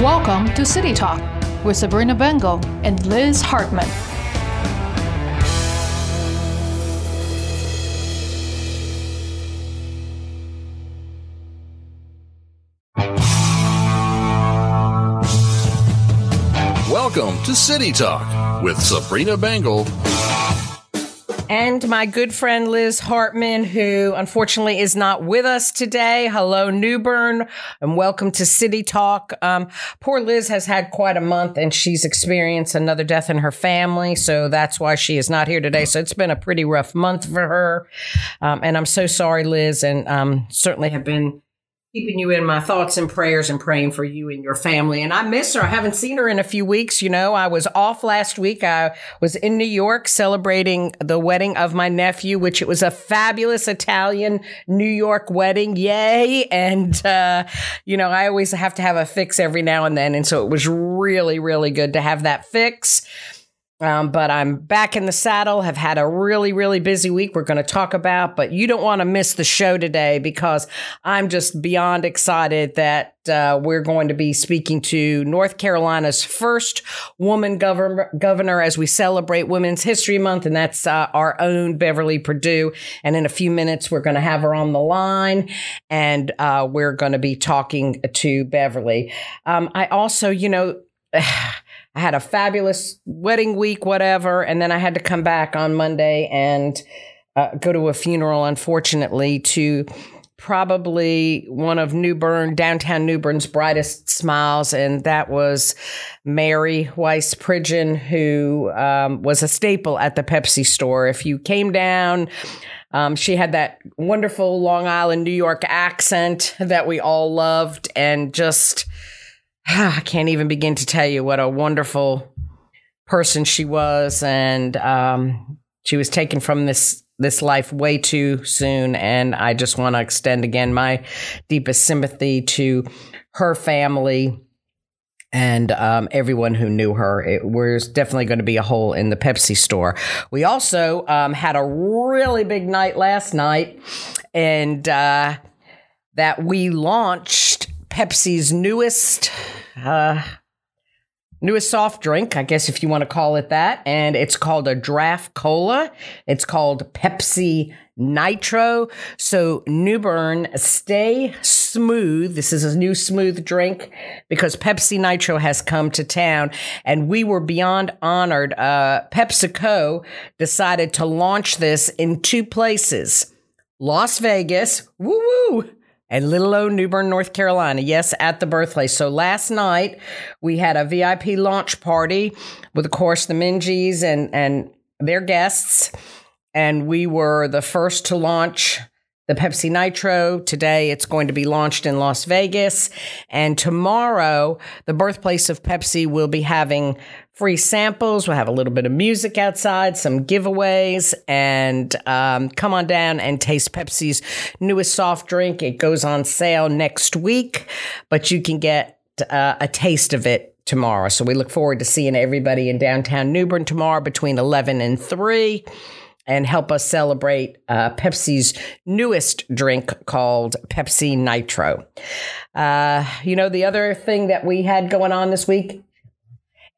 Welcome to City Talk with Sabrina Bengel and Liz Hartman. Welcome to City Talk with Sabrina Bengel and my good friend Liz Hartman, who unfortunately is not with us today. Hello, Newbern, and welcome to City Talk. Poor Liz has had quite a month, and she's experienced another death in her family, so that's why she is not here today. So it's been a pretty rough month for her, and I'm so sorry, Liz, and certainly have been keeping you in my thoughts and prayers and praying for you and your family. And I miss her. I haven't seen her in a few weeks. You know, I was off last week. I was in New York celebrating the wedding of my nephew, which it was a fabulous Italian New York wedding. Yay. And, you know, I always have to have a fix every now and then. And so it was really, really good to have that fix. But I'm back in the saddle, have had a really, really busy week we're going to talk about, but you don't want to miss the show today because I'm just beyond excited that we're going to be speaking to North Carolina's first woman governor as we celebrate Women's History Month, and that's our own Beverly Perdue. And in a few minutes, we're going to have her on the line, and we're going to be talking to Beverly. I also, you know, I had a fabulous wedding week, whatever, and then I had to come back on Monday and go to a funeral, unfortunately, to probably one of Newbern, downtown Newbern's brightest smiles, and that was Mary Weiss Pridgen, who was a staple at the Pepsi store. If you came down, she had that wonderful Long Island, New York accent that we all loved, and just I can't even begin to tell you what a wonderful person she was. And she was taken from this life way too soon. And I just want to extend again my deepest sympathy to her family and everyone who knew her. It was definitely going to be a hole in the Pepsi store. We also had a really big night last night, and that we launched Pepsi's newest soft drink, I guess if you want to call it that, and it's called a draft cola. It's called Pepsi Nitro. So Newbern, stay smooth. This is a new smooth drink because Pepsi Nitro has come to town, and we were beyond honored. PepsiCo decided to launch this in two places, Las Vegas, woo-woo, and little old Newbern, North Carolina. Yes, at the birthplace. So last night we had a VIP launch party with, of course, the Minges and their guests. And we were the first to launch the Pepsi Nitro. Today it's going to be launched in Las Vegas. And tomorrow the birthplace of Pepsi will be having free samples. We'll have a little bit of music outside, some giveaways, and come on down and taste Pepsi's newest soft drink. It goes on sale next week, but you can get a taste of it tomorrow. So we look forward to seeing everybody in downtown Newbern tomorrow between 11 and 3, and help us celebrate Pepsi's newest drink called Pepsi Nitro. You know, the other thing that we had going on this week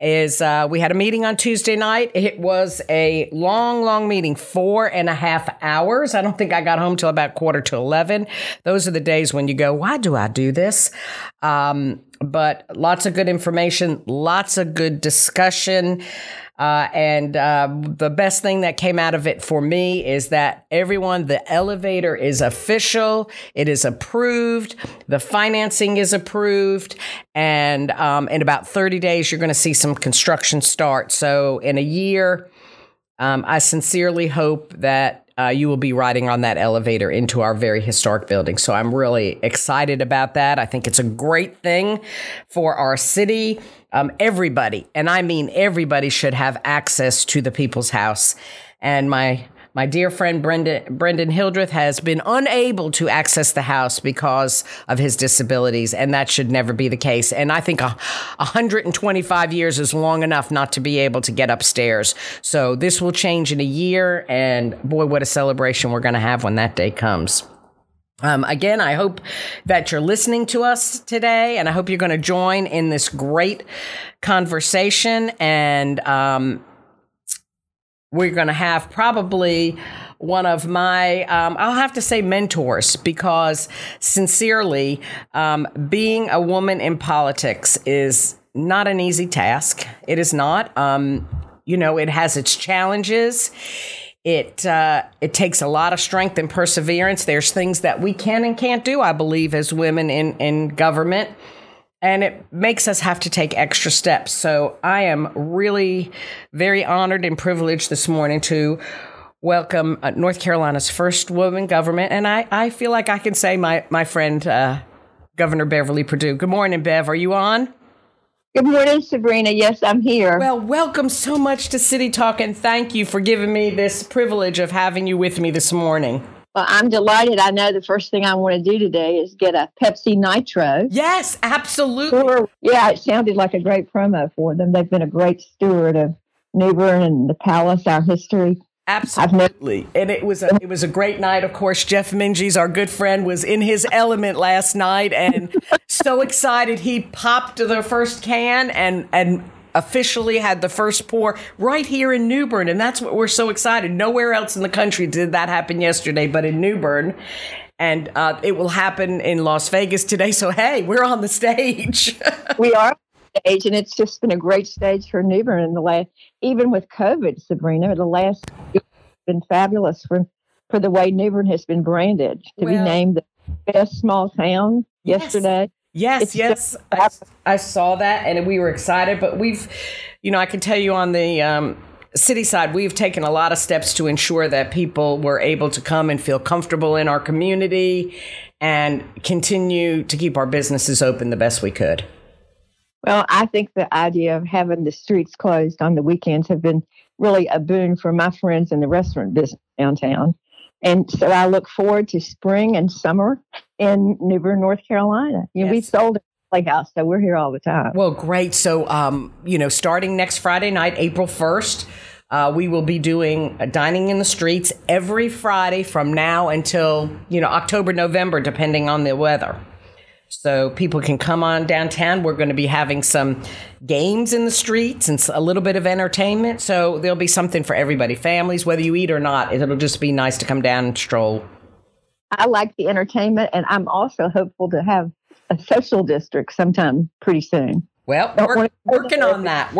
is we had a meeting on Tuesday night. It was a long, long meeting, 4.5 hours. I don't think I got home till about 11:15. Those are the days when you go, why do I do this? But lots of good information, lots of good discussion. And the best thing that came out of it for me is that everyone, the elevator is official. It is approved. The financing is approved. And in about 30 days, you're going to see some construction start. So in a year, I sincerely hope that you will be riding on that elevator into our very historic building. So I'm really excited about that. I think it's a great thing for our city. Everybody, and I mean everybody, should have access to the People's House. And my dear friend Brendan Hildreth has been unable to access the house because of his disabilities, and that should never be the case. And I think 125 years is long enough not to be able to get upstairs. So this will change in a year, and boy, what a celebration we're going to have when that day comes. Again, I hope that you're listening to us today, and I hope you're going to join in this great conversation. And we're going to have probably one of my, I'll have to say mentors, because sincerely, being a woman in politics is not an easy task. It is not. You know, it has its challenges. It takes a lot of strength and perseverance. There's things that we can and can't do, I believe, as women in government. And it makes us have to take extra steps. So I am really very honored and privileged this morning to welcome North Carolina's first woman government. And I feel like I can say my friend, Governor Beverly Perdue. Good morning, Bev. Are you on? Good morning, Sabrina. Yes, I'm here. Well, welcome so much to City Talk, and thank you for giving me this privilege of having you with me this morning. Well, I'm delighted. I know the first thing I want to do today is get a Pepsi Nitro. Yes, absolutely. Yeah, it sounded like a great promo for them. They've been a great steward of New Bern and the Palace, our history. Absolutely. And it was a great night. Of course, Jeff Minges, our good friend, was in his element last night and so excited. He popped the first can and officially had the first pour right here in New Bern. And that's what we're so excited. Nowhere else in the country did that happen yesterday, but in New Bern. And it will happen in Las Vegas today. So, hey, we're on the stage. We are. And it's just been a great stage for New Bern in the last, even with COVID, Sabrina. The last year has been fabulous for the way New Bern has been branded to be named the best small town yesterday. Yes. I saw that, and we were excited. But we've, you know, I can tell you on the city side, we've taken a lot of steps to ensure that people were able to come and feel comfortable in our community, and continue to keep our businesses open the best we could. Well, I think the idea of having the streets closed on the weekends have been really a boon for my friends in the restaurant business downtown. And so I look forward to spring and summer in New Bern, North Carolina. We sold a playhouse, so we're here all the time. Well, great. So, you know, starting next Friday night, April 1st, we will be doing a dining in the streets every Friday from now until, you know, October, November, depending on the weather. So people can come on downtown. We're going to be having some games in the streets and a little bit of entertainment. So there'll be something for everybody, families, whether you eat or not. It'll just be nice to come down and stroll. I like the entertainment, and I'm also hopeful to have a social district sometime pretty soon. Well, working on that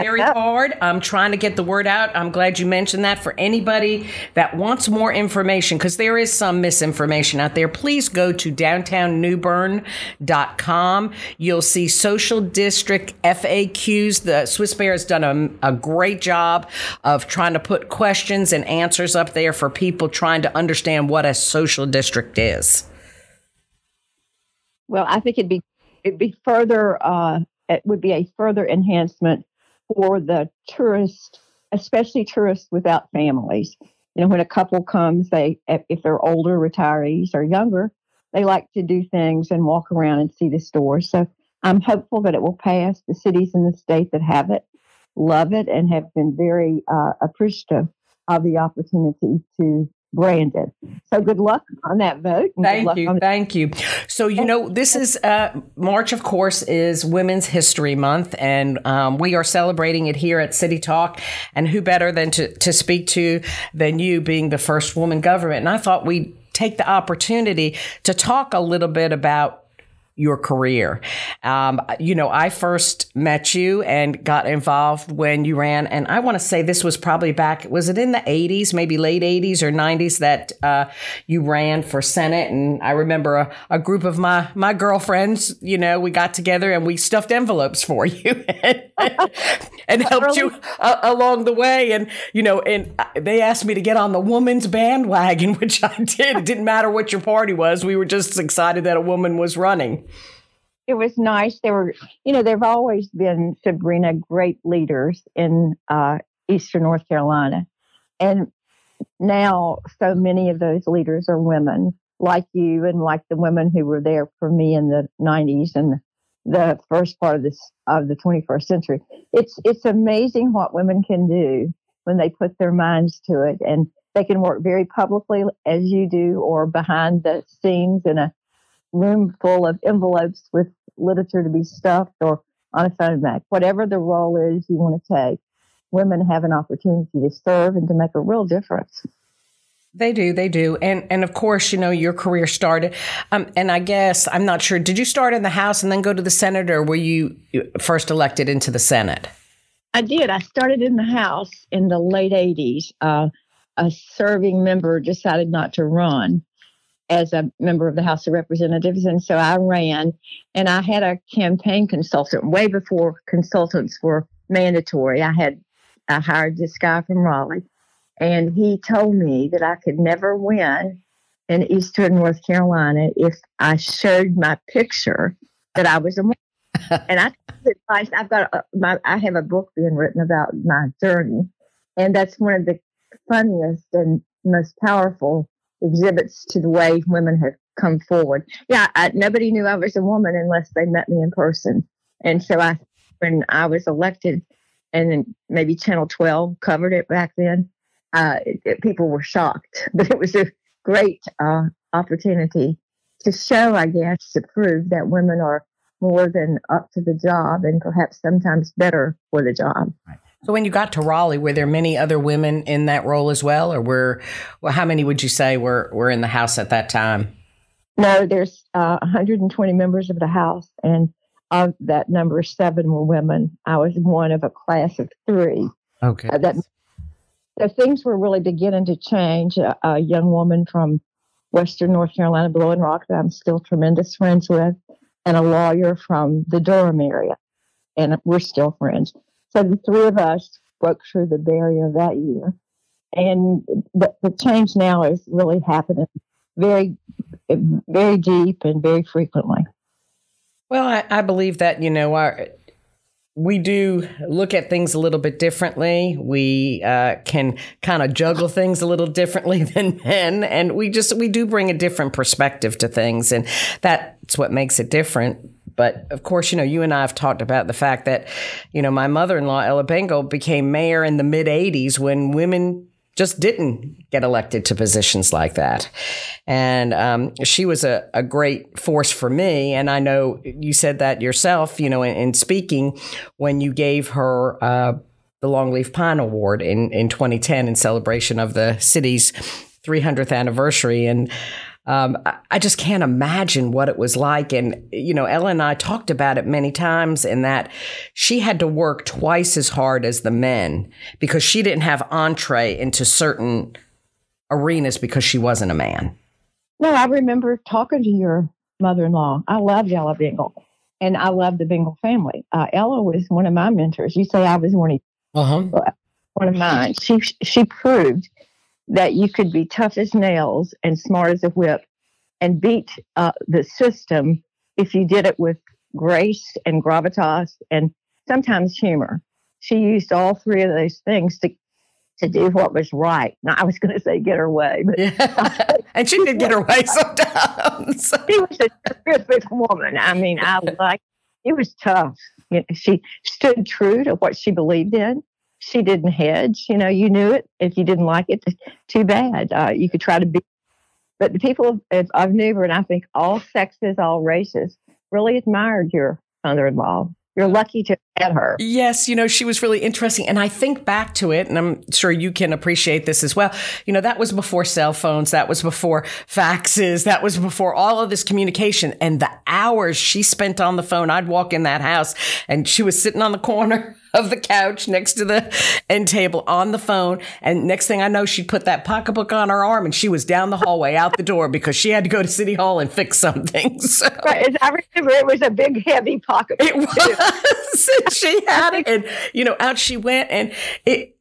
very hard. I'm trying to get the word out. I'm glad you mentioned that. For anybody that wants more information, because there is some misinformation out there, please go to downtownnewbern.com. You'll see social district FAQs. The Swiss Bear has done a great job of trying to put questions and answers up there for people trying to understand what a social district is. Well, I think it would be a further enhancement for the tourists, especially tourists without families. You know, when a couple comes, if they're older retirees or younger, they like to do things and walk around and see the stores. So I'm hopeful that it will pass. The cities in the state that have it love it and have been very appreciative of the opportunity to branded. So good luck on that vote. Thank you. So, you know, this is March, of course, is Women's History Month, and we are celebrating it here at City Talk. And who better than to speak to than you, being the first woman government. And I thought we'd take the opportunity to talk a little bit about your career. You know, I first met you and got involved when you ran, and I want to say this was probably back, was it in the 80s, maybe late 80s or 90s that you ran for Senate? And I remember a group of my girlfriends, you know, we got together and we stuffed envelopes for you and helped you along the way. And, you know, and they asked me to get on the woman's bandwagon, which I did. It didn't matter what your party was. We were just excited that a woman was running. It was nice. There've always been, Sabrina, great leaders in Eastern North Carolina. And now so many of those leaders are women like you and like the women who were there for me in the 90s and the first part of the 21st century. It's amazing what women can do when they put their minds to it. And They can work very publicly as you do or behind the scenes in a room full of envelopes with literature to be stuffed or on a phone back. Whatever the role is you want to take, women have an opportunity to serve and to make a real difference. They do. They do. And of course, you know, your career started. And I guess I'm not sure. Did you start in the House and then go to the Senate, or were you first elected into the Senate? I did. I started in the House in the late 80s. A serving member decided not to run as a member of the House of Representatives. And so I ran, and I had a campaign consultant way before consultants were mandatory. I hired this guy from Raleigh, and he told me that I could never win in Eastern North Carolina if I showed my picture that I was a woman. And I took advice. I have a book being written about my journey, and that's one of the funniest and most powerful exhibits to the way women have come forward. Yeah, nobody knew I was a woman unless they met me in person. And so when I was elected, and then maybe Channel 12 covered it back then, people were shocked. But it was a great opportunity to show, I guess, to prove that women are more than up to the job and perhaps sometimes better for the job. Right. So when you got to Raleigh, were there many other women in that role as well? Or how many would you say were in the House at that time? No, there's 120 members of the House, and of that number, 7 were women. I was one of a class of 3. Okay. So things were really beginning to change. A young woman from Western North Carolina, Blowing Rock, that I'm still tremendous friends with, and a lawyer from the Durham area, and we're still friends. So the 3 of us broke through the barrier that year. And the change now is really happening very, very deep and very frequently. Well, I believe that, you know, we do look at things a little bit differently. We can kind of juggle things a little differently than men. And we do bring a different perspective to things. And that's what makes it different. But of course, you know, you and I have talked about the fact that, you know, my mother-in-law, Ella Bengel, became mayor in the mid-80s when women just didn't get elected to positions like that. And she was a great force for me. And I know you said that yourself, you know, in speaking when you gave her the Longleaf Pine Award in 2010 in celebration of the city's 300th anniversary. And I just can't imagine what it was like. And, you know, Ella and I talked about it many times in that she had to work twice as hard as the men because she didn't have entree into certain arenas because she wasn't a man. No, I remember talking to your mother-in-law. I loved Ella Bengel, and I loved the Bengel family. Ella was one of my mentors. You say I was one of mine. She proved that you could be tough as nails and smart as a whip and beat the system if you did it with grace and gravitas and sometimes humor. She used all 3 of those things to do what was right. Now, I was going to say get her way. But yeah. And she did get her way sometimes. She was a terrific woman. I mean, it was tough. You know, she stood true to what she believed in. She didn't hedge. You know, you knew it. If you didn't like it, too bad. You could try to be. But the people of Newbern, I think all sexes, all races, really admired your mother-in-law. You're lucky to have her. Yes, you know, she was really interesting. And I think back to it, and I'm sure you can appreciate this as well. You know, that was before cell phones. That was before faxes. That was before all of this communication. And the hours she spent on the phone, I'd walk in that house, and she was sitting on the corner of the couch next to the end table on the phone. And next thing I know, she put that pocketbook on her arm and she was down the hallway out the door because she had to go to City Hall and fix something. So. Right. I remember it was a big, heavy pocketbook. It was. She had it. And, you know, out she went. And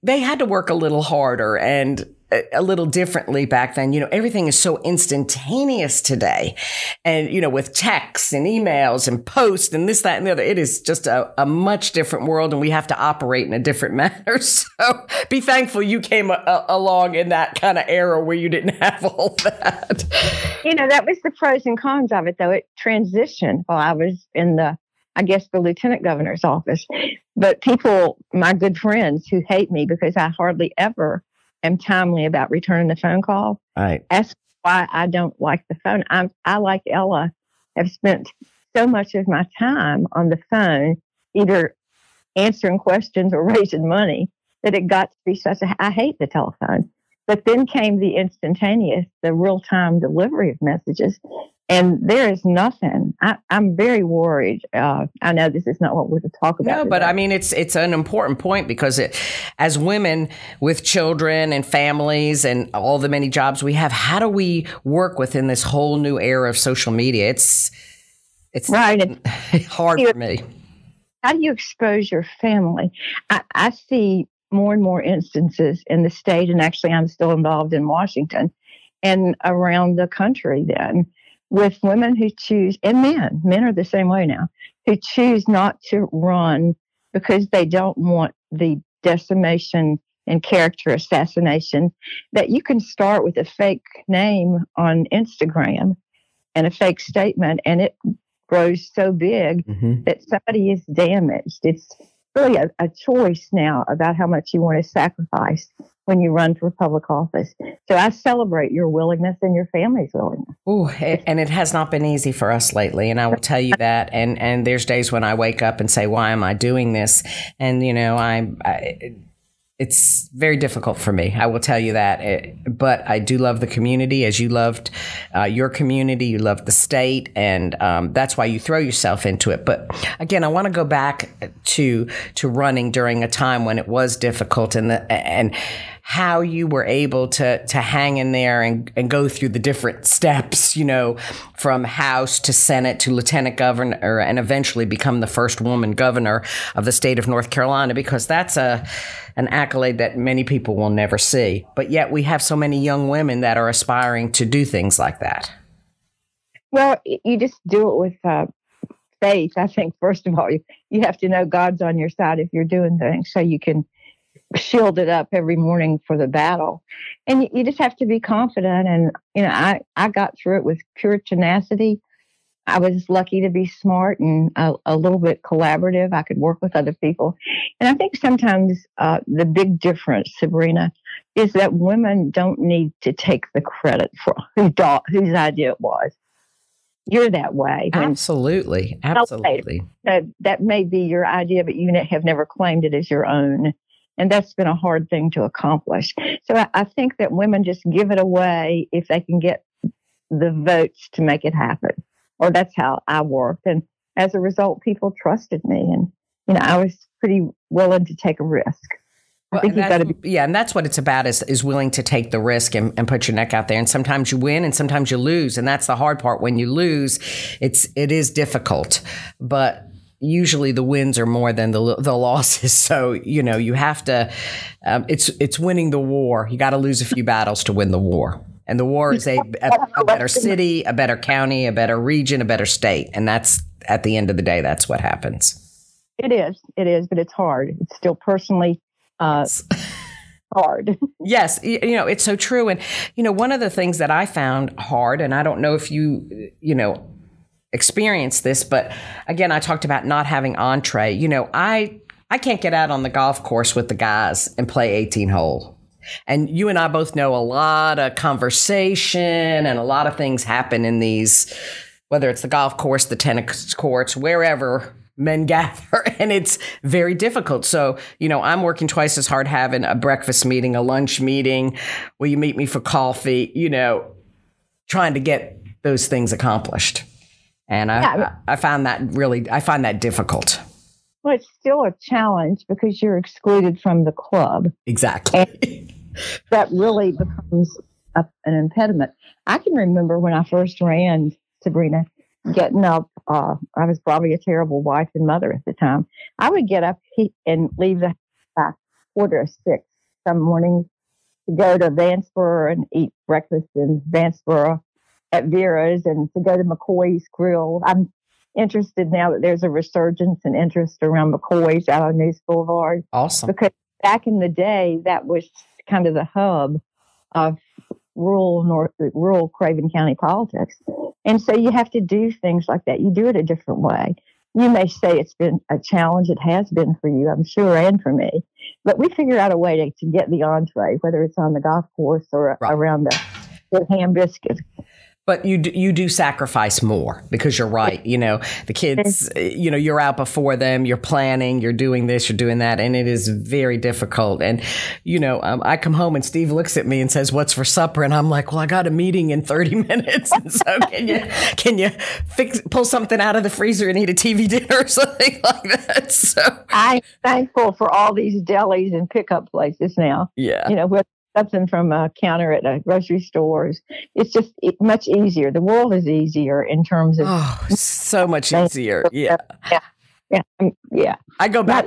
they had to work a little harder and a little differently back then. You know, everything is so instantaneous today. And, you know, with texts and emails and posts and this, that, and the other, it is just a much different world, and we have to operate in a different manner. So be thankful you came along in that kind of era where you didn't have all that. You know, that was the pros and cons of it, though. It transitioned while I was in the lieutenant governor's office. But people, my good friends who hate me because I hardly ever am timely about returning the phone call. Right. That's why I don't like the phone. I, like Ella, have spent so much of my time on the phone, either answering questions or raising money, that it got to be such a, I hate the telephone. But then came the instantaneous, the real-time delivery of messages. And there is nothing. I'm very worried. I know this is not what we're to talk about. No, today. But I mean, it's an important point because it, as women with children and families and all the many jobs we have, how do we work within this whole new era of social media? It's right. Hard for me. How do you expose your family? I see more and more instances in the state, and actually I'm still involved in Washington and around the country then, with women who choose, and men are the same way now, who choose not to run because they don't want the decimation and character assassination that you can start with a fake name on Instagram and a fake statement, and it grows so big that somebody is damaged. It's really a choice now about how much you want to sacrifice when you run for public office. So I celebrate your willingness and your family's willingness. Ooh, and it has not been easy for us lately. And I will tell you that. And there's days when I wake up and say, why am I doing this? And, you know, it's very difficult for me. I will tell you that. But I do love the community, as you loved your community. You loved the state. And that's why you throw yourself into it. But again, I want to go back to running during a time when it was difficult and how you were able to hang in there and go through the different steps, you know, from House to Senate to Lieutenant Governor and eventually become the first woman governor of the state of North Carolina, because that's an accolade that many people will never see. But yet we have so many young women that are aspiring to do things like that. Well, you just do it with faith. I think, first of all, you have to know God's on your side if you're doing things, so you can shield it up every morning for the battle. And you just have to be confident. And, you know, I got through it with pure tenacity. I was lucky to be smart and a little bit collaborative. I could work with other people. And I think sometimes the big difference, Sabrina, is that women don't need to take the credit for whose idea it was. You're that way. Absolutely. Absolutely. That may be your idea, but you have never claimed it as your own. And that's been a hard thing to accomplish. So I think that women just give it away if they can get the votes to make it happen. Or that's how I worked. And as a result, people trusted me. And, you know, I was pretty willing to take a risk. Well, and that's what it's about is willing to take the risk and put your neck out there. And sometimes you win and sometimes you lose. And that's the hard part. When you lose, it is difficult. But usually the wins are more than the losses. So, you know, you have to, it's winning the war. You got to lose a few battles to win the war. And the war is a better city, a better county, a better region, a better state. And that's, at the end of the day, that's what happens. It is, but it's hard. It's still personally hard. Yes. You know, it's so true. And, you know, one of the things that I found hard, and I don't know if you experience this, but again, I talked about not having entree. You know, I can't get out on the golf course with the guys and play 18 hole. And you and I both know a lot of conversation and a lot of things happen in these, whether it's the golf course, the tennis courts, wherever men gather, and it's very difficult. So, you know, I'm working twice as hard having a breakfast meeting, a lunch meeting. Will you meet me for coffee? You know, trying to get those things accomplished. And I find that difficult. Well, it's still a challenge because you're excluded from the club. Exactly. That really becomes an impediment. I can remember when I first ran, Sabrina, getting up. I was probably a terrible wife and mother at the time. I would get up and leave the house by 5:45 some mornings to go to Vansboro and eat breakfast in Vansboro at Vera's, and to go to McCoy's Grill. I'm interested now that there's a resurgence and interest around McCoy's out on News Boulevard. Awesome. Because back in the day, that was kind of the hub of rural Craven County politics. And so you have to do things like that. You do it a different way. You may say it's been a challenge. It has been for you, I'm sure, and for me. But we figure out a way to get the entree, whether it's on the golf course or around the ham biscuits. But you do sacrifice more because you're right. You know, the kids, you know, you're out before them, you're planning, you're doing this, you're doing that. And it is very difficult. And, you know, I come home and Steve looks at me and says, "What's for supper?" And I'm like, "Well, I got a meeting in 30 minutes. And so can you pull something out of the freezer and eat a TV dinner or something like that?" So I'm thankful for all these delis and pickup places now. Yeah. You know, with something from a counter at a grocery store. It's just much easier. The world is easier in terms of so much easier. Yeah. Yeah. Yeah. Yeah. I go back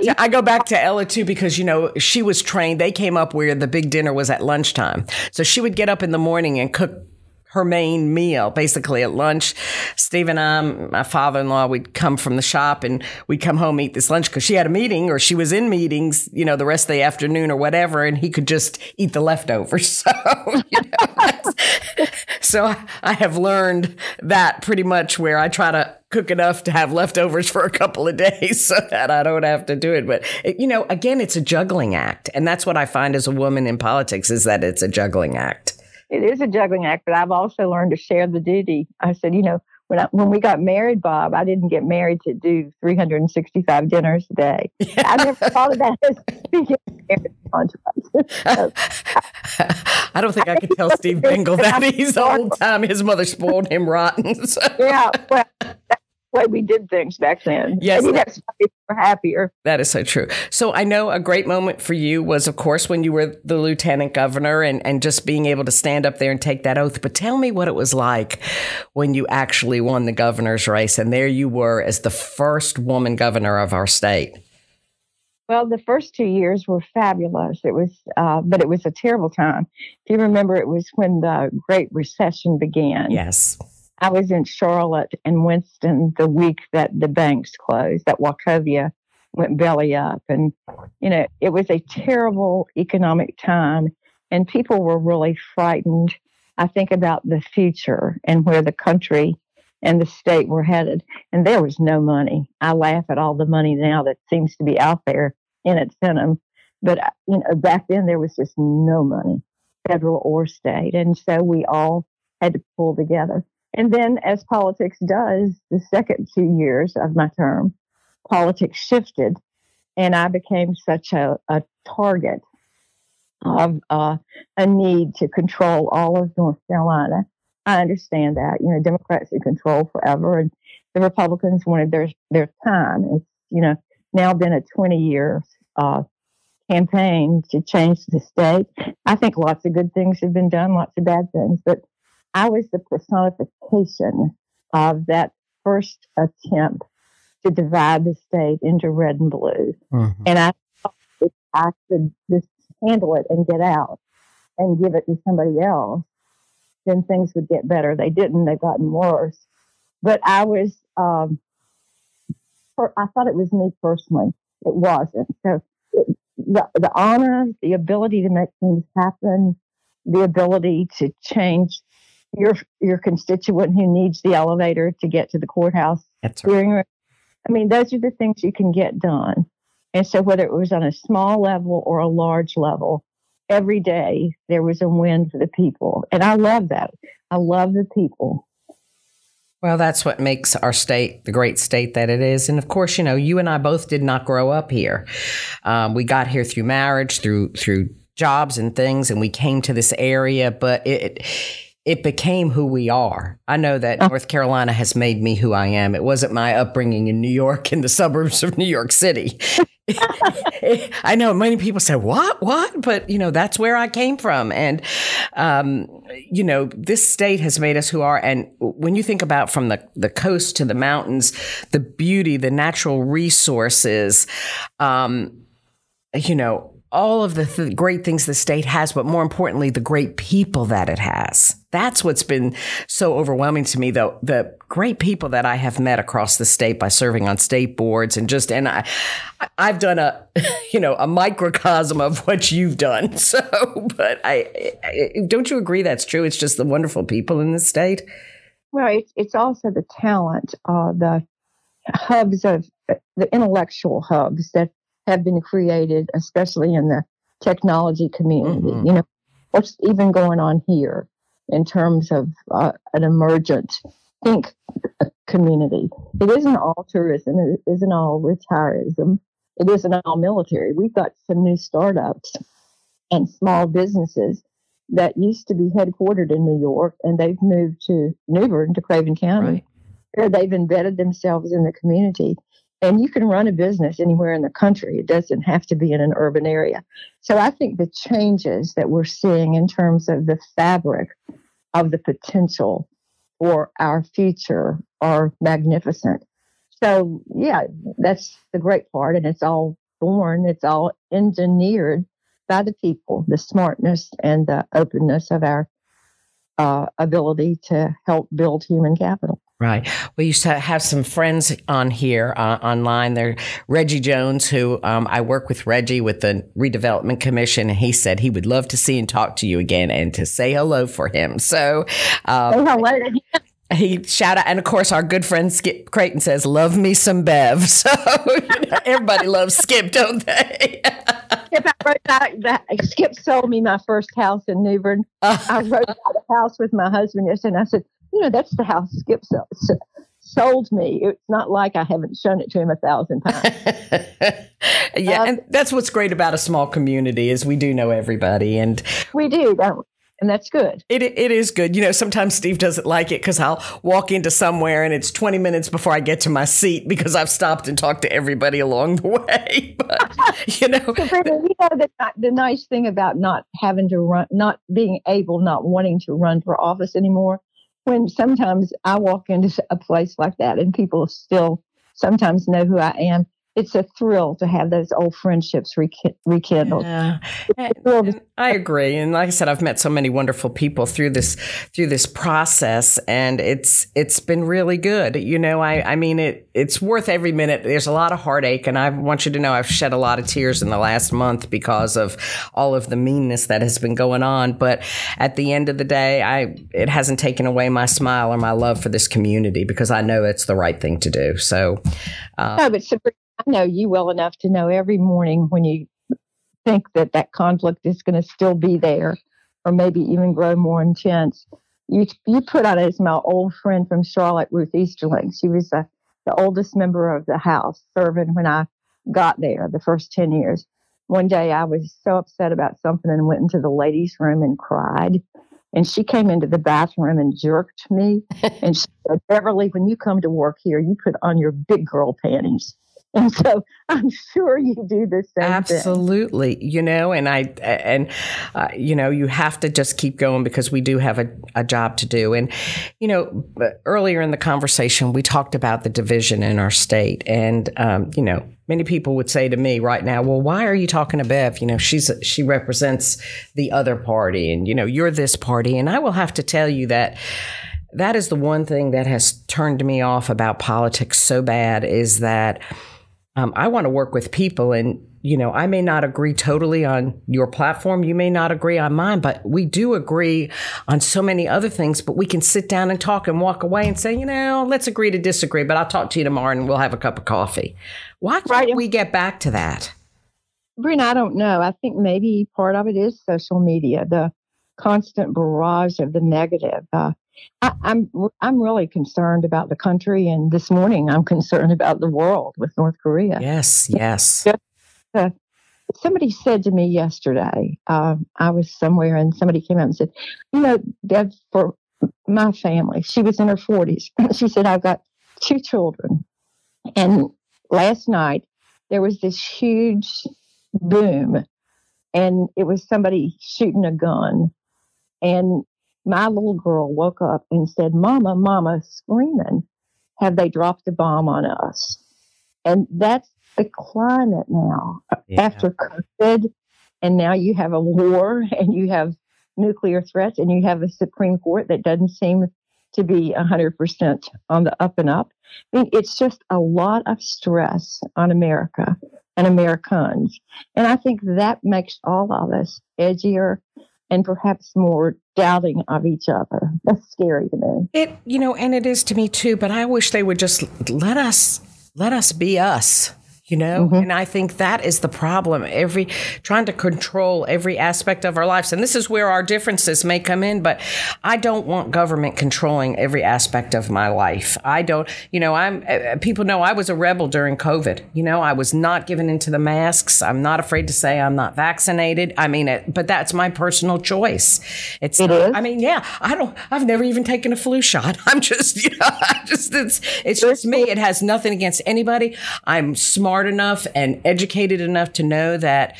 to Ella too, because, you know, she was trained. They came up where the big dinner was at lunchtime. So she would get up in the morning and cook her main meal, basically at lunch. Steve and I, my father-in-law, we'd come from the shop and we'd come home, eat this lunch because she had a meeting or she was in meetings, you know, the rest of the afternoon or whatever, and he could just eat the leftovers. So, you know, so I have learned that pretty much where I try to cook enough to have leftovers for a couple of days so that I don't have to do it. But, you know, again, it's a juggling act. And that's what I find as a woman in politics, is that it's a juggling act. It is a juggling act, but I've also learned to share the duty. I said, you know, when we got married, Bob, I didn't get married to do 365 dinners a day. Yeah. I never thought of that as being married to. I don't think I could tell Steve Bengel that. He's the whole time his mother spoiled him rotten. So. Yeah, well, that's the way we did things back then. Yes. Maybe that's why we were happier. That is so true. So I know a great moment for you was, of course, when you were the lieutenant governor and just being able to stand up there and take that oath. But tell me what it was like when you actually won the governor's race. And there you were as the first woman governor of our state. Well, the first 2 years were fabulous. It was, but it was a terrible time. If you remember, it was when the Great Recession began. Yes. I was in Charlotte and Winston the week that the banks closed, that Wachovia went belly up. And, you know, it was a terrible economic time and people were really frightened, I think, about the future and where the country and the state were headed. And there was no money. I laugh at all the money now that seems to be out there in its venom. But, you know, back then there was just no money, federal or state. And so we all had to pull together. And then, as politics does, the second 2 years of my term, politics shifted, and I became such a target of a need to control all of North Carolina. I understand that. You know, Democrats had control forever, and the Republicans wanted their time. It's, you know, now been a 20-year campaign to change the state. I think lots of good things have been done, lots of bad things, but I was the personification of that first attempt to divide the state into red and blue. Mm-hmm. And I thought if I could just handle it and get out and give it to somebody else, then things would get better. They didn't. They've gotten worse. But I was, I thought it was me personally. It wasn't. So the honor, the ability to make things happen, the ability to change your constituent who needs the elevator to get to the courthouse. That's right. I mean, those are the things you can get done. And so whether it was on a small level or a large level, every day there was a win for the people. And I love that. I love the people. Well, that's what makes our state the great state that it is. And of course, you know, you and I both did not grow up here. We got here through marriage, through jobs and things, and we came to this area, but it became who we are. I know that North Carolina has made me who I am. It wasn't my upbringing in New York, in the suburbs of New York City. I know many people say, what? But, you know, that's where I came from. And, you know, this state has made us who are. And when you think about from the coast to the mountains, the beauty, the natural resources, you know, all of the great things the state has, but more importantly, the great people that it has. That's what's been so overwhelming to me, though. The great people that I have met across the state by serving on state boards and I've done a microcosm of what you've done. So, but I don't you agree that's true? It's just the wonderful people in the state. Well, it's also the talent, the hubs of the intellectual hubs that have been created, especially in the technology community. Mm-hmm. You know, what's even going on here in terms of an emergent think community? It isn't all tourism. It isn't all retireism. It isn't all military. We've got some new startups and small businesses that used to be headquartered in New York, and they've moved to Newbern, to Craven County, right, where they've embedded themselves in the community. And you can run a business anywhere in the country. It doesn't have to be in an urban area. So I think the changes that we're seeing in terms of the fabric of the potential for our future are magnificent. So, yeah, that's the great part. And it's all born, it's all engineered by the people, the smartness and the openness of our ability to help build human capital. Right. We used to have some friends on here online. There, Reggie Jones, who I work with Reggie with the Redevelopment Commission, and he said he would love to see and talk to you again and to say hello for him. So say hello to him. He shout out, and of course, our good friend Skip Creighton says, "Love me some Bev." So you know, everybody loves Skip, don't they? Skip, I wrote that. Skip sold me my first house in Newbern. I wrote out a house with my husband yesterday, and I said, "You know, that's the house Skip sold me." It's not like I haven't shown it to him 1,000 times. Yeah, and that's what's great about a small community is we do know everybody, and we do, don't we? And that's good. It is good. You know, sometimes Steve doesn't like it because I'll walk into somewhere and it's 20 minutes before I get to my seat because I've stopped and talked to everybody along the way. But, you know, so Brendan, you know the nice thing about not having to run, not being able, not wanting to run for office anymore, when sometimes I walk into a place like that and people still sometimes know who I am, it's a thrill to have those old friendships rekindled. Yeah. I agree, and like I said, I've met so many wonderful people through this process, and it's been really good. You know, I mean it's worth every minute. There's a lot of heartache, and I want you to know I've shed a lot of tears in the last month because of all of the meanness that has been going on. But at the end of the day, it hasn't taken away my smile or my love for this community because I know it's the right thing to do. So, no, but I know you well enough to know every morning when you think that conflict is going to still be there or maybe even grow more intense. You put out, as my old friend from Charlotte, Ruth Easterling. She was the oldest member of the house, serving when I got there the first 10 years. One day I was so upset about something and went into the ladies' room and cried. And she came into the bathroom and jerked me. And she said, "Beverly, when you come to work here, you put on your big girl panties." And so I'm sure you do the same. Absolutely. Thing. You know, and you know, you have to just keep going because we do have a job to do. And, you know, earlier in the conversation, we talked about the division in our state. And, you know, many people would say to me right now, "Well, why are you talking to Bev? You know, she represents the other party and, you know, you're this party." And I will have to tell you that is the one thing that has turned me off about politics so bad is that I want to work with people, and, you know, I may not agree totally on your platform. You may not agree on mine, but we do agree on so many other things. But we can sit down and talk and walk away and say, you know, let's agree to disagree, but I'll talk to you tomorrow and we'll have a cup of coffee. Why can't we get back to that? Brina, I don't know. I think maybe part of it is social media, the constant barrage of the negative. I'm really concerned about the country, and this morning I'm concerned about the world with North Korea. Yes, yes. Somebody said to me yesterday, I was somewhere, and somebody came up and said, "You know, Deb, for my family," she was in her 40s. She said, "I've got 2 children, and last night there was this huge boom, and it was somebody shooting a gun, and my little girl woke up and said, 'Mama, Mama,' screaming, 'have they dropped the bomb on us?'" And that's the climate now. Yeah. After COVID, and now you have a war, and you have nuclear threats, and you have a Supreme Court that doesn't seem to be 100% on the up and up. I mean, it's just a lot of stress on America and Americans. And I think that makes all of us edgier and perhaps more doubting of each other. That's scary to me. It, you know, and it is to me too, but I wish they would just let us be us. you know? Mm-hmm. And I think that is the problem, trying to control every aspect of our lives. And this is where our differences may come in, but I don't want government controlling every aspect of my life. I don't, you know, people know I was a rebel during COVID. You know, I was not given into the masks. I'm not afraid to say I'm not vaccinated. I mean, but that's my personal choice. It is. I mean, yeah, I've never even taken a flu shot. I'm just, you know, it's just me. It has nothing against anybody. I'm smart enough and educated enough to know that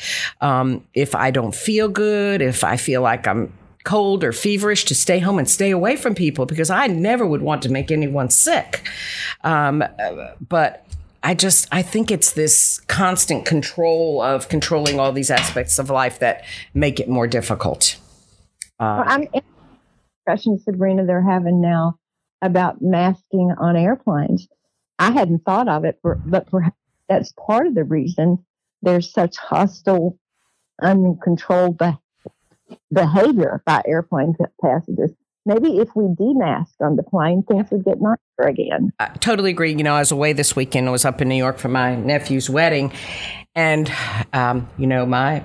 if I don't feel good, if I feel like I'm cold or feverish, to stay home and stay away from people, because I never would want to make anyone sick. But I think it's this constant control of controlling all these aspects of life that make it more difficult. Well, I'm in the discussion, Sabrina, they're having now about masking on airplanes. I hadn't thought of it, but perhaps that's part of the reason there's such hostile, uncontrolled behavior by airplane passengers. Maybe if we demasked on the plane, things would get nicer again. I totally agree. You know, I was away this weekend. I was up in New York for my nephew's wedding. And, you know, my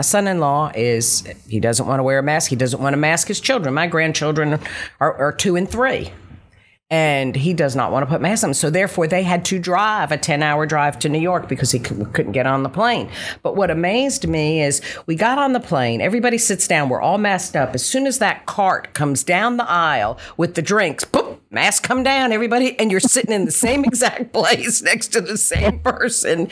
son-in-law he doesn't want to wear a mask. He doesn't want to mask his children. My grandchildren are 2 and 3. And he does not want to put masks on. So therefore, they had to drive a 10-hour drive to New York because he couldn't get on the plane. But what amazed me is we got on the plane. Everybody sits down. We're all masked up. As soon as that cart comes down the aisle with the drinks, boop, masks come down, everybody. And you're sitting in the same exact place next to the same person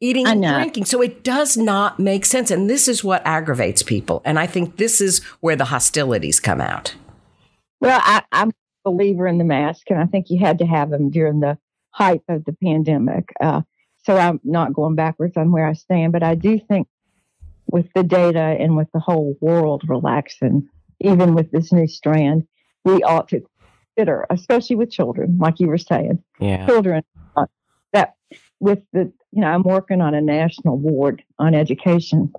eating and drinking. So it does not make sense. And this is what aggravates people. And I think this is where the hostilities come out. Well, I'm believer in the mask, and I think you had to have them during the height of the pandemic. So I'm not going backwards on where I stand, but I do think with the data and with the whole world relaxing, even with this new strand, we ought to consider, especially with children, like you were saying, children that with the, you know, I'm working on a national board on education,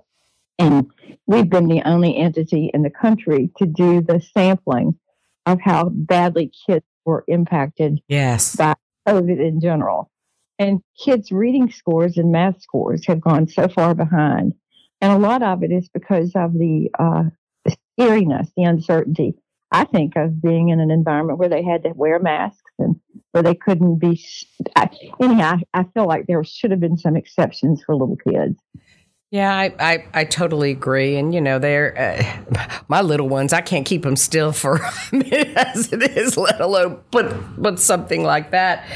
and we've been the only entity in the country to do the sampling of how badly kids were impacted by COVID in general. And kids' reading scores and math scores have gone so far behind. And a lot of it is because of the scariness, the uncertainty, I think, of being in an environment where they had to wear masks and where they couldn't be. I feel like there should have been some exceptions for little kids. Yeah, I totally agree. And, you know, they're my little ones. I can't keep them still for a minute as it is, let alone put something like that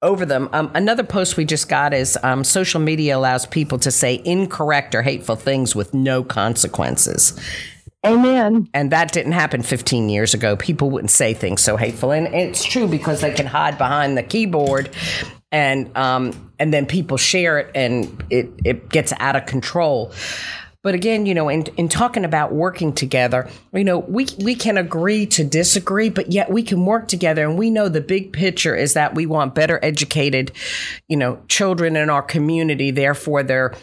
over them. Another post we just got is social media allows people to say incorrect or hateful things with no consequences. Amen. And that didn't happen 15 years ago. People wouldn't say things so hateful. And it's true because they can hide behind the keyboard. And then people share it and it gets out of control. But again, you know, in talking about working together, you know, we can agree to disagree, but yet we can work together. And we know the big picture is that we want better educated, you know, children in our community. Therefore, they're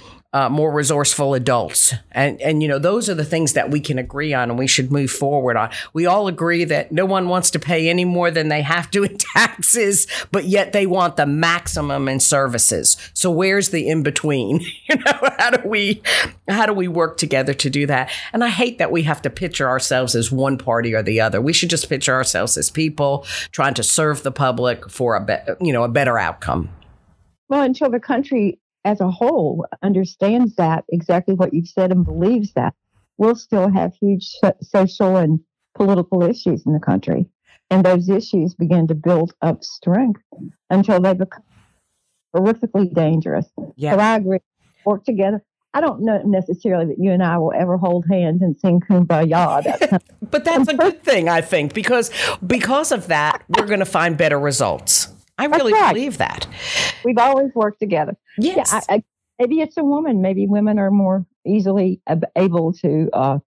more resourceful adults. And, you know, those are the things that we can agree on and we should move forward on. We all agree that no one wants to pay any more than they have to in taxes, but yet they want the maximum in services. So where's the in-between? You know, how do we work together to do that? And I hate that we have to picture ourselves as one party or the other. We should just picture ourselves as people trying to serve the public for a better outcome. Well, until the country as a whole understands that exactly what you've said and believes that, we'll still have huge social and political issues in the country. And those issues begin to build up strength until they become horrifically dangerous. Yeah. So I agree. Work together. I don't know necessarily that you and I will ever hold hands and sing Kumbaya. But that's a good thing, I think, because of that, we're going to find better results. I really believe that. We've always worked together. Yes. Yeah, maybe it's a woman. Maybe women are more easily able to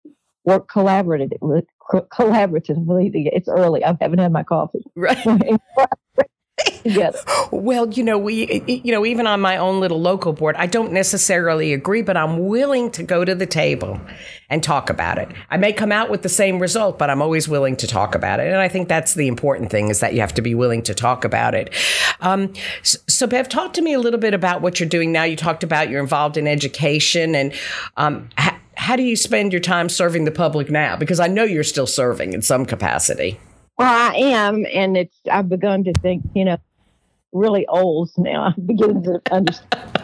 work collaboratively. It's early. I haven't had my coffee. Right. Yes. Well, even on my own little local board, I don't necessarily agree, but I'm willing to go to the table and talk about it. I may come out with the same result, but I'm always willing to talk about it. And I think that's the important thing, is that you have to be willing to talk about it. So Bev, talk to me a little bit about what you're doing now. You talked about you're involved in education, and how do you spend your time serving the public now? Because I know you're still serving in some capacity. Well, I am. And I've begun to think, really old now. I'm beginning to understand.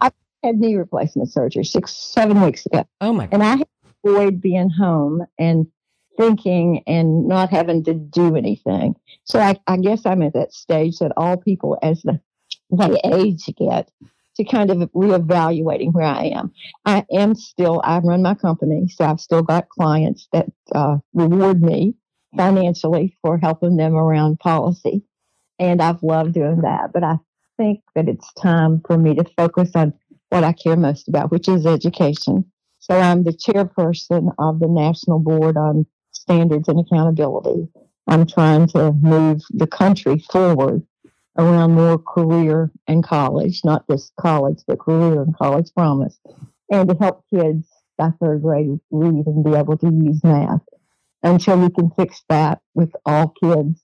I had knee replacement surgery 7 weeks ago. Oh, my God. And I avoid being home and thinking and not having to do anything. So I guess I'm at that stage that all people, as they age, get to kind of reevaluating where I am. I run my company, so I've still got clients that reward me financially for helping them around policy. And I've loved doing that. But I think that it's time for me to focus on what I care most about, which is education. So I'm the chairperson of the National Board on Standards and Accountability. I'm trying to move the country forward around more career and college, not just college, but career and college promise, and to help kids by third grade read and be able to use math. Until we can fix that with all kids,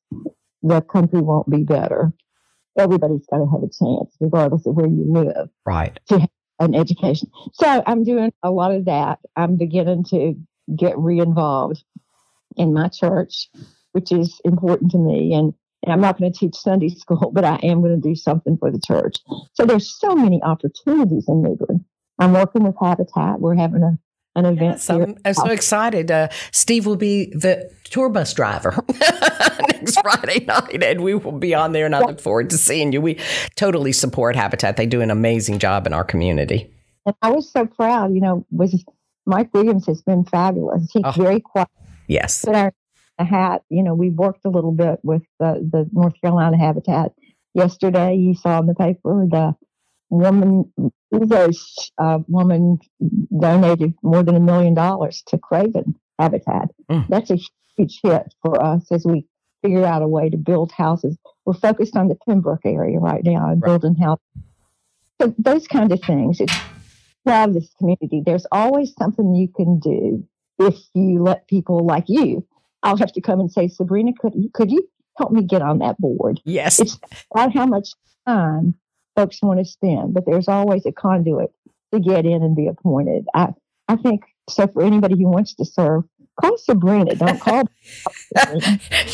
the country won't be better. Everybody's got to have a chance, regardless of where you live, right, to have an education. So I'm doing a lot of that. I'm beginning to get re-involved in my church, which is important to me. And I'm not going to teach Sunday school, but I am going to do something for the church. So there's so many opportunities in Midland. I'm working with Habitat. We're having an event. Yes, I'm so excited. Steve will be the tour bus driver next Friday night, and we will be on there, and I look forward to seeing you. We totally support Habitat. They do an amazing job in our community. And I was so proud. Mike Williams has been fabulous. He's very quiet. Yes. But we worked a little bit with the North Carolina Habitat. Yesterday, you saw in the paper, the woman, woman donated more than $1 million to Craven Habitat. Mm. That's a huge hit for us as we figure out a way to build houses. We're focused on the Pembroke area right now and building houses. So those kind of things. It's love this community. There's always something you can do if you let people like you. I'll have to come and say, Sabrina, could you help me get on that board? Yes. It's about how much time folks want to spend, but there's always a conduit to get in and be appointed. I think so. For anybody who wants to serve, call Sabrina. Don't call.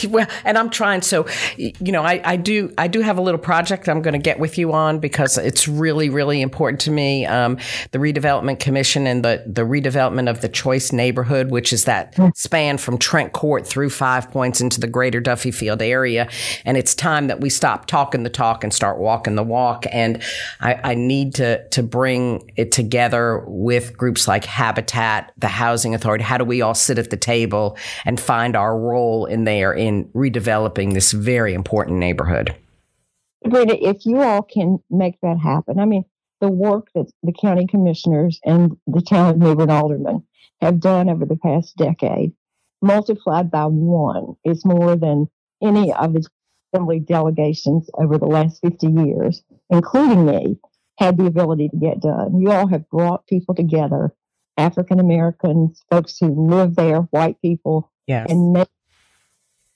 Well, and I'm trying. So, I do have a little project I'm going to get with you on, because it's really, really important to me. The Redevelopment Commission and the redevelopment of the Choice Neighborhood, which is that span from Trent Court through 5 Points into the greater Duffy Field area. And it's time that we stop talking the talk and start walking the walk. And I need to bring it together with groups like Habitat, the Housing Authority. How do we all sit at the table and find our role in redeveloping this very important neighborhood? Sabrina, if you all can make that happen, I mean, the work that the county commissioners and the town of Midland aldermen have done over the past decade, multiplied by one, is more than any of the assembly delegations over the last 50 years, including me, had the ability to get done. You all have brought people together, African Americans, folks who live there, white people. Yes. And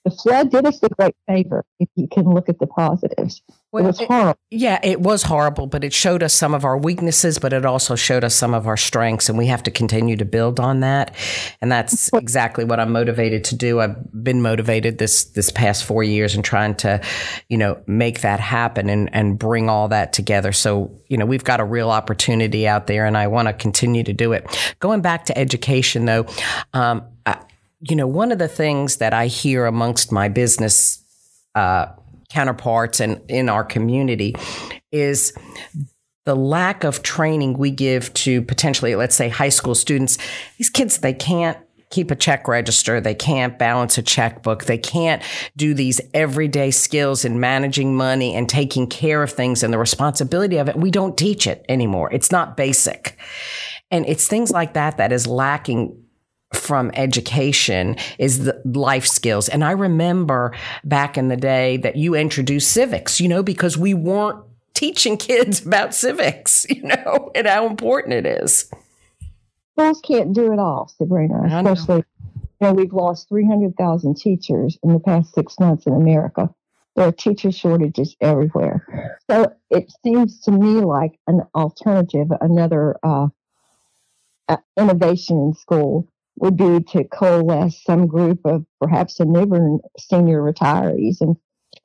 the flood did us a great favor, if you can look at the positives. Well, it was horrible. Yeah, it was horrible, but it showed us some of our weaknesses, but it also showed us some of our strengths, and we have to continue to build on that. And that's exactly what I'm motivated to do. I've been motivated this past 4 years and trying to, make that happen and bring all that together. So, we've got a real opportunity out there, and I want to continue to do it. Going back to education, though, one of the things that I hear amongst my business counterparts and in our community is the lack of training we give to potentially, let's say, high school students. These kids, they can't keep a check register. They can't balance a checkbook. They can't do these everyday skills in managing money and taking care of things and the responsibility of it. We don't teach it anymore. It's not basic. And it's things like that is lacking from education is the life skills. And I remember back in the day that you introduced civics, you know, because we weren't teaching kids about civics, you know, and how important it is. Schools can't do it all, Sabrina, especially, you know, we've lost 300,000 teachers in the past 6 months in America. There are teacher shortages everywhere. So it seems to me like an alternative, another innovation in school would be to coalesce some group of perhaps a neighboring senior retirees and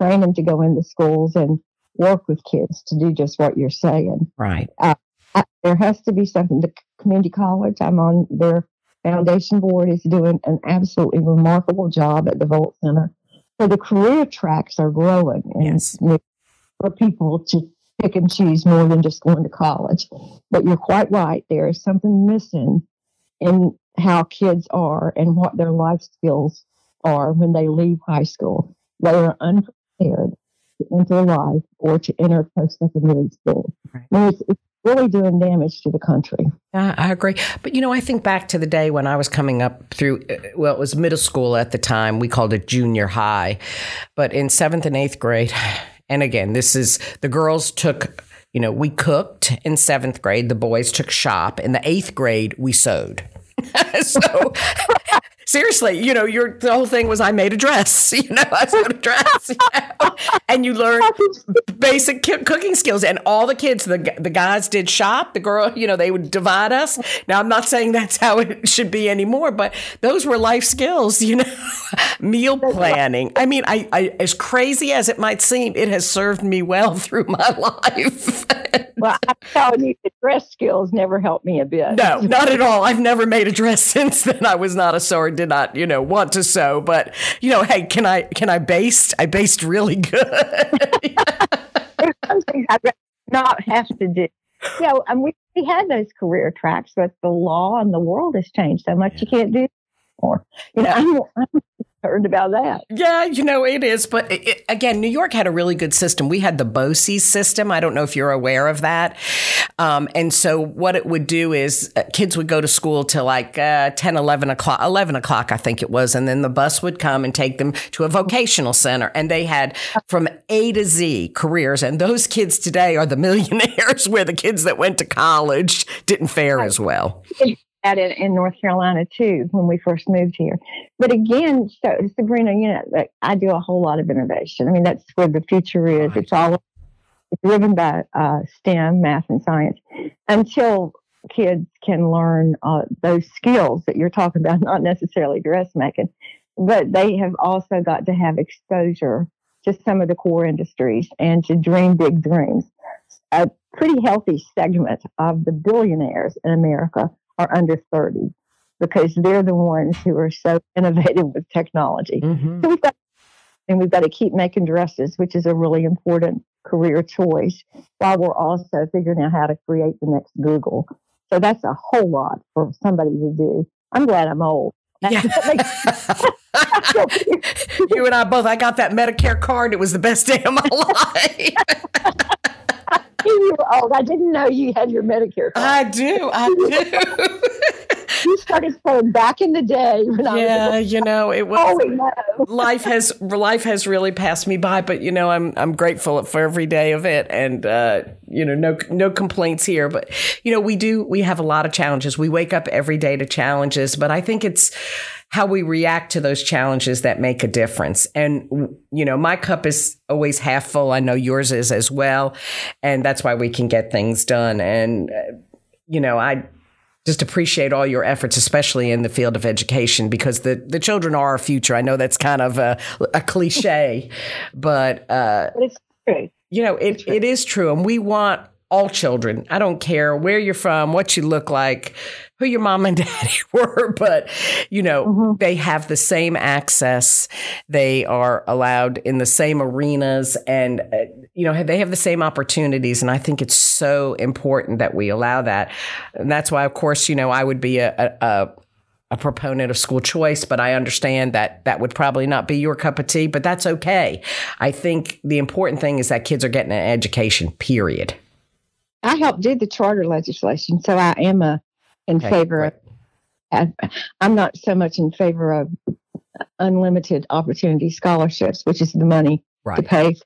train them to go into schools and work with kids to do just what you're saying. Right. There has to be something. The community college I'm on, their foundation board is doing an absolutely remarkable job at the Volt Center. So the career tracks are growing, and yes, for people to pick and choose more than just going to college. But you're quite right. There is something missing in how kids are and what their life skills are when they leave high school. They are unprepared to enter life or to enter post-secondary school. Right. And it's really doing damage to the country. I agree. But, you know, I think back to the day when I was coming up through, well, it was middle school at the time. We called it junior high. But in 7th and 8th grade, and again, this is, the girls took, you know, we cooked in 7th grade. The boys took shop. In the 8th grade, we sewed. So seriously, you know, the whole thing was I made a dress, you know, I sewed a dress, you know? And you learn basic cooking skills. And all the kids, the guys did shop, the girl, you know, they would divide us. Now, I'm not saying that's how it should be anymore, but those were life skills, you know, meal planning. I mean, I as crazy as it might seem, it has served me well through my life. Well, I'm telling you, the dress skills never helped me a bit. No, not at all. I've never made a dress since then. I was not a sewer, did not, you know, want to sew. But, you know, hey, can I baste? I based really good. There's something I'd rather not have to do. You know, and we had those career tracks, but the law and the world has changed so much. You can't do it anymore. You know, I'm concerned about that. Yeah, you know, it is. But it, again, New York had a really good system. We had the BOCES system. I don't know if you're aware of that. And so what it would do is kids would go to school till like 11 o'clock, I think it was. And then the bus would come and take them to a vocational center. And they had from A to Z careers. And those kids today are the millionaires, where the kids that went to college didn't fare as well. In North Carolina, too, when we first moved here. But again, so, Sabrina, you know, like, I do a whole lot of innovation. I mean, that's where the future is. It's all driven by STEM, math, and science. Until kids can learn those skills that you're talking about, not necessarily dressmaking, but they have also got to have exposure to some of the core industries and to dream big dreams. A pretty healthy segment of the billionaires in America are under 30, because they're the ones who are so innovative with technology. Mm-hmm. So we've got to keep making dresses, which is a really important career choice, while we're also figuring out how to create the next Google. So that's a whole lot for somebody to do. I'm glad I'm old. Yeah. You and I both. I got that Medicare card. It was the best day of my life. You were old. I didn't know you had your Medicare card. I do. You started playing back in the day. You know, it was. Oh, no. Life has really passed me by, but you know, I'm grateful for every day of it, and you know, no complaints here. But you know, we have a lot of challenges. We wake up every day to challenges, but I think it's how we react to those challenges that make a difference. And, you know, my cup is always half full. I know yours is as well. And that's why we can get things done. And, you know, I just appreciate all your efforts, especially in the field of education, because the children are our future. I know that's kind of a cliche, but it's true. You know, it is true. And we want all children. I don't care where you're from, what you look like, who your mom and daddy were, but, you know, mm-hmm. They have the same access. They are allowed in the same arenas, and, you know, they have the same opportunities. And I think it's so important that we allow that. And that's why, of course, you know, I would be a proponent of school choice, but I understand that would probably not be your cup of tea, but that's okay. I think the important thing is that kids are getting an education, period. I helped do the charter legislation, so I am in favor of I'm not so much in favor of unlimited opportunity scholarships, which is the money to pay for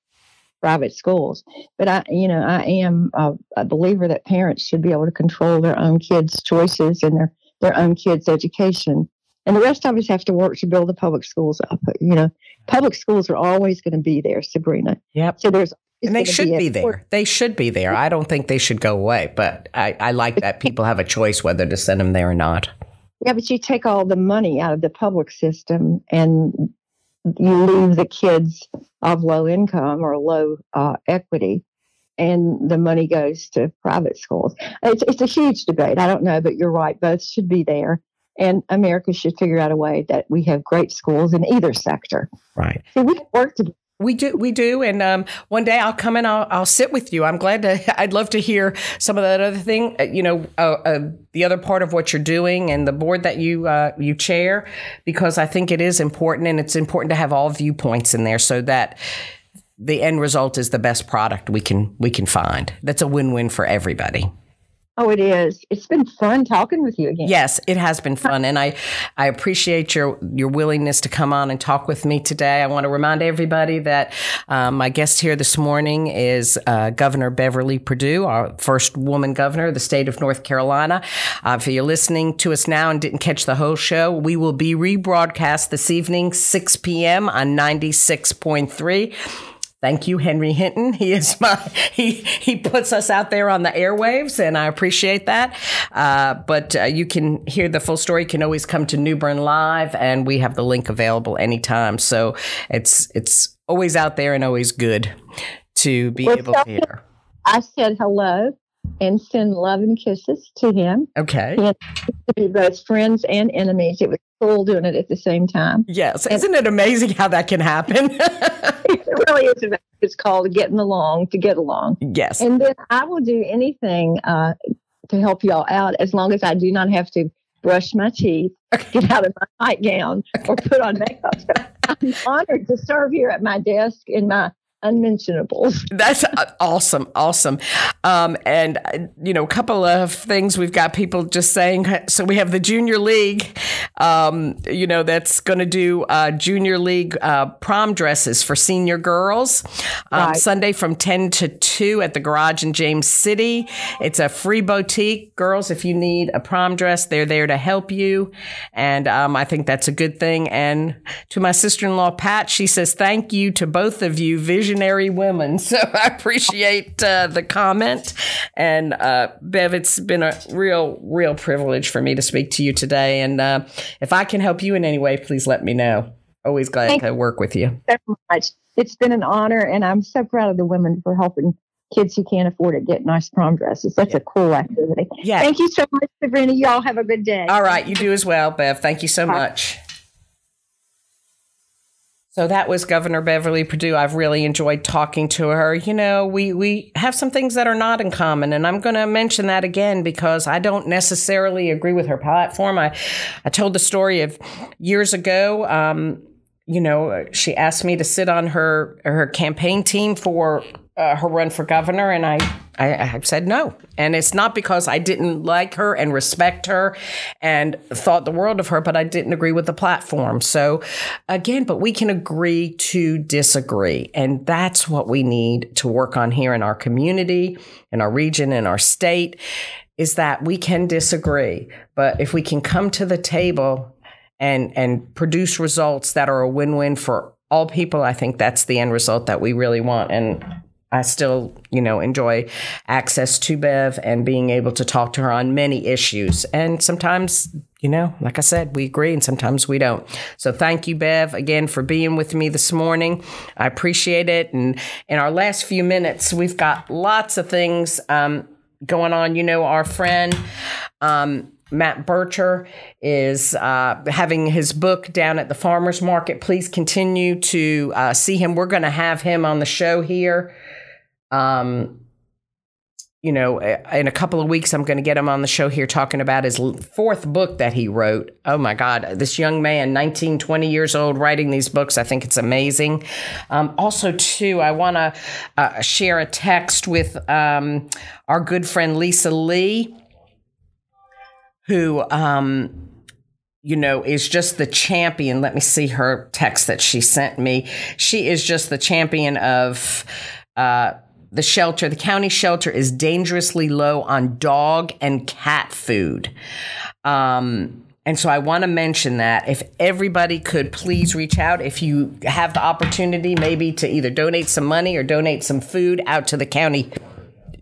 private schools. But I am a believer that parents should be able to control their own kids' choices and their own kids' education. And the rest of us have to work to build the public schools up. You know, public schools are always going to be there, Sabrina. Yep. So there's and they should be there. They should be there. I don't think they should go away, but I like that people have a choice whether to send them there or not. Yeah, but you take all the money out of the public system and you leave the kids of low income or low equity, and the money goes to private schools. It's a huge debate. I don't know, but you're right. Both should be there. And America should figure out a way that we have great schools in either sector. Right. So we can work together. We do. And one day I'll come and I'll sit with you. I'd love to hear some of that other thing, the other part of what you're doing and the board that you chair, because I think it is important, and it's important to have all viewpoints in there so that the end result is the best product we can find. That's a win-win for everybody. Oh, it is. It's been fun talking with you again. Yes, it has been fun. And I appreciate your willingness to come on and talk with me today. I want to remind everybody that my guest here this morning is Governor Beverly Perdue, our first woman governor of the state of North Carolina. If you're listening to us now and didn't catch the whole show, we will be rebroadcast this evening, 6 p.m. on 96.3. Thank you, Henry Hinton. He is he puts us out there on the airwaves, and I appreciate that. But you can hear the full story. You can always come to Newbern Live, and we have the link available anytime. So it's always out there and always good to be able to hear. I said hello and send love and kisses to him. Okay. And to be both friends and enemies. It was cool doing it at the same time. Yes. Isn't it amazing how that can happen? It really is. It's called getting along to get along. Yes. And then I will do anything to help y'all out, as long as I do not have to brush my teeth, get out of my nightgown, or put on makeup. I'm honored to serve here at my desk in my unmentionables. That's awesome. And, a couple of things. We've got people just saying, so we have the Junior League, that's going to do Junior League prom dresses for senior girls Sunday from 10 to 2 at the Garage in James City. It's a free boutique. Girls, if you need a prom dress, they're there to help you. And I think that's a good thing. And to my sister-in-law, Pat, she says, thank you to both of you, visionary women. So I appreciate the comment. And Bev, it's been a real, real privilege for me to speak to you today. And if I can help you in any way, please let me know. Always glad to work with you. Thank you so much. It's been an honor. And I'm so proud of the women for helping kids who can't afford it get nice prom dresses. That's a cool activity. Yeah. Thank you so much, Sabrina. You all have a good day. All right. You do as well, Bev. Thank you so much. So that was Governor Beverly Perdue. I've really enjoyed talking to her. You know, we have some things that are not in common, and I'm going to mention that again because I don't necessarily agree with her platform. I told the story of years ago. She asked me to sit on her campaign team for her run for governor, and I said no. And it's not because I didn't like her and respect her and thought the world of her, but I didn't agree with the platform. So again, but we can agree to disagree. And that's what we need to work on here in our community, in our region, in our state, is that we can disagree. But if we can come to the table and produce results that are a win-win for all people, I think that's the end result that we really want. And I still, enjoy access to Bev and being able to talk to her on many issues. And sometimes, like I said, we agree and sometimes we don't. So thank you, Bev, again, for being with me this morning. I appreciate it. And in our last few minutes, we've got lots of things going on. Our friend Matt Bercher is having his book down at the farmer's market. Please continue to see him. We're going to have him on the show here. In a couple of weeks, I'm going to get him on the show here talking about his fourth book that he wrote. Oh, my God. This young man, 19, 20 years old, writing these books. I think it's amazing. Also, too, I want to share a text with our good friend Lisa Lee, who you know, is just the champion. Let me see her text that she sent me. She is just the champion of the shelter. The county shelter is dangerously low on dog and cat food. And so I want to mention that if everybody could please reach out, if you have the opportunity maybe to either donate some money or donate some food out to the county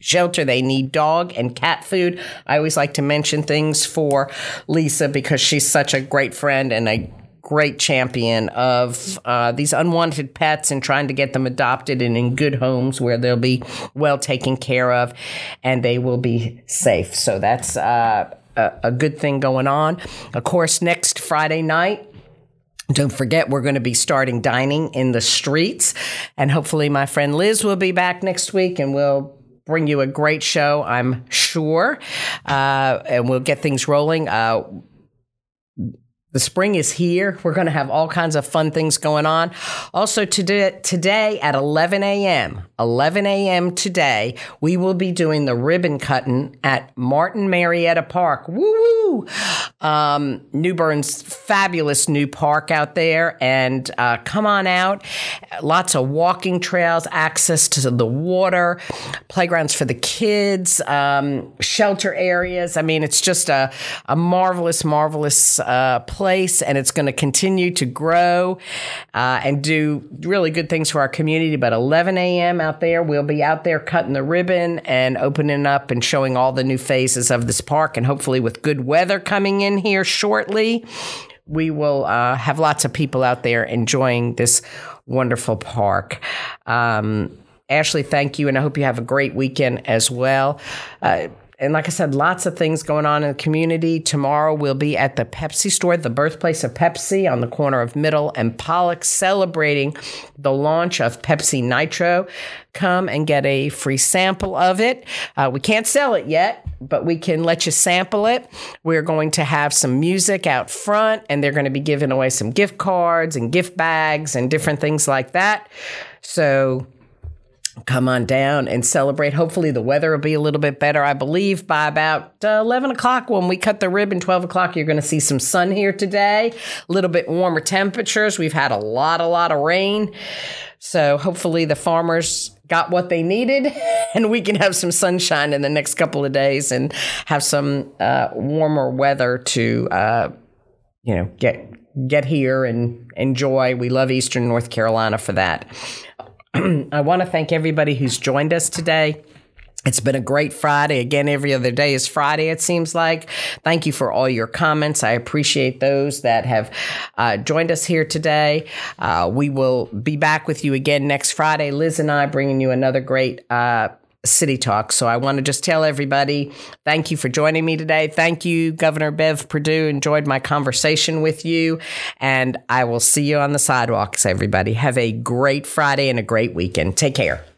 shelter. They need dog and cat food. I always like to mention things for Lisa because she's such a great friend and a great champion of these unwanted pets and trying to get them adopted and in good homes where they'll be well taken care of and they will be safe. So that's a good thing going on. Of course, next Friday night, don't forget, we're going to be starting dining in the streets. And hopefully my friend Liz will be back next week and we'll bring you a great show, I'm sure. And we'll get things rolling. The spring is here. We're going to have all kinds of fun things going on. Also today at 11 a.m. today, we will be doing the ribbon cutting at Martin Marietta Park. Woo-woo! Newbern's fabulous new park out there. And come on out. Lots of walking trails, access to the water, playgrounds for the kids, shelter areas. I mean, it's just a marvelous, marvelous place, and it's going to continue to grow and do really good things for our community. But 11 a.m. out there, we'll be out there cutting the ribbon and opening up and showing all the new phases of this park. And hopefully with good weather coming in here shortly, we will have lots of people out there enjoying this wonderful park. Ashley, thank you. And I hope you have a great weekend as well. And like I said, lots of things going on in the community. Tomorrow we'll be at the Pepsi store, the birthplace of Pepsi, on the corner of Middle and Pollock, celebrating the launch of Pepsi Nitro. Come and get a free sample of it. We can't sell it yet, but we can let you sample it. We're going to have some music out front, and they're going to be giving away some gift cards and gift bags and different things like that. So come on down and celebrate. Hopefully the weather will be a little bit better. I believe by about 11 o'clock when we cut the ribbon, 12 o'clock, you're going to see some sun here today. A little bit warmer temperatures. We've had a lot of rain. So hopefully the farmers got what they needed and we can have some sunshine in the next couple of days and have some warmer weather to, get here and enjoy. We love Eastern North Carolina for that. I want to thank everybody who's joined us today. It's been a great Friday. Again, every other day is Friday, it seems like. Thank you for all your comments. I appreciate those that have joined us here today. We will be back with you again next Friday. Liz and I bringing you another great City Talk. So I want to just tell everybody, thank you for joining me today. Thank you, Governor Bev Perdue. Enjoyed my conversation with you. And I will see you on the sidewalks, everybody. Have a great Friday and a great weekend. Take care.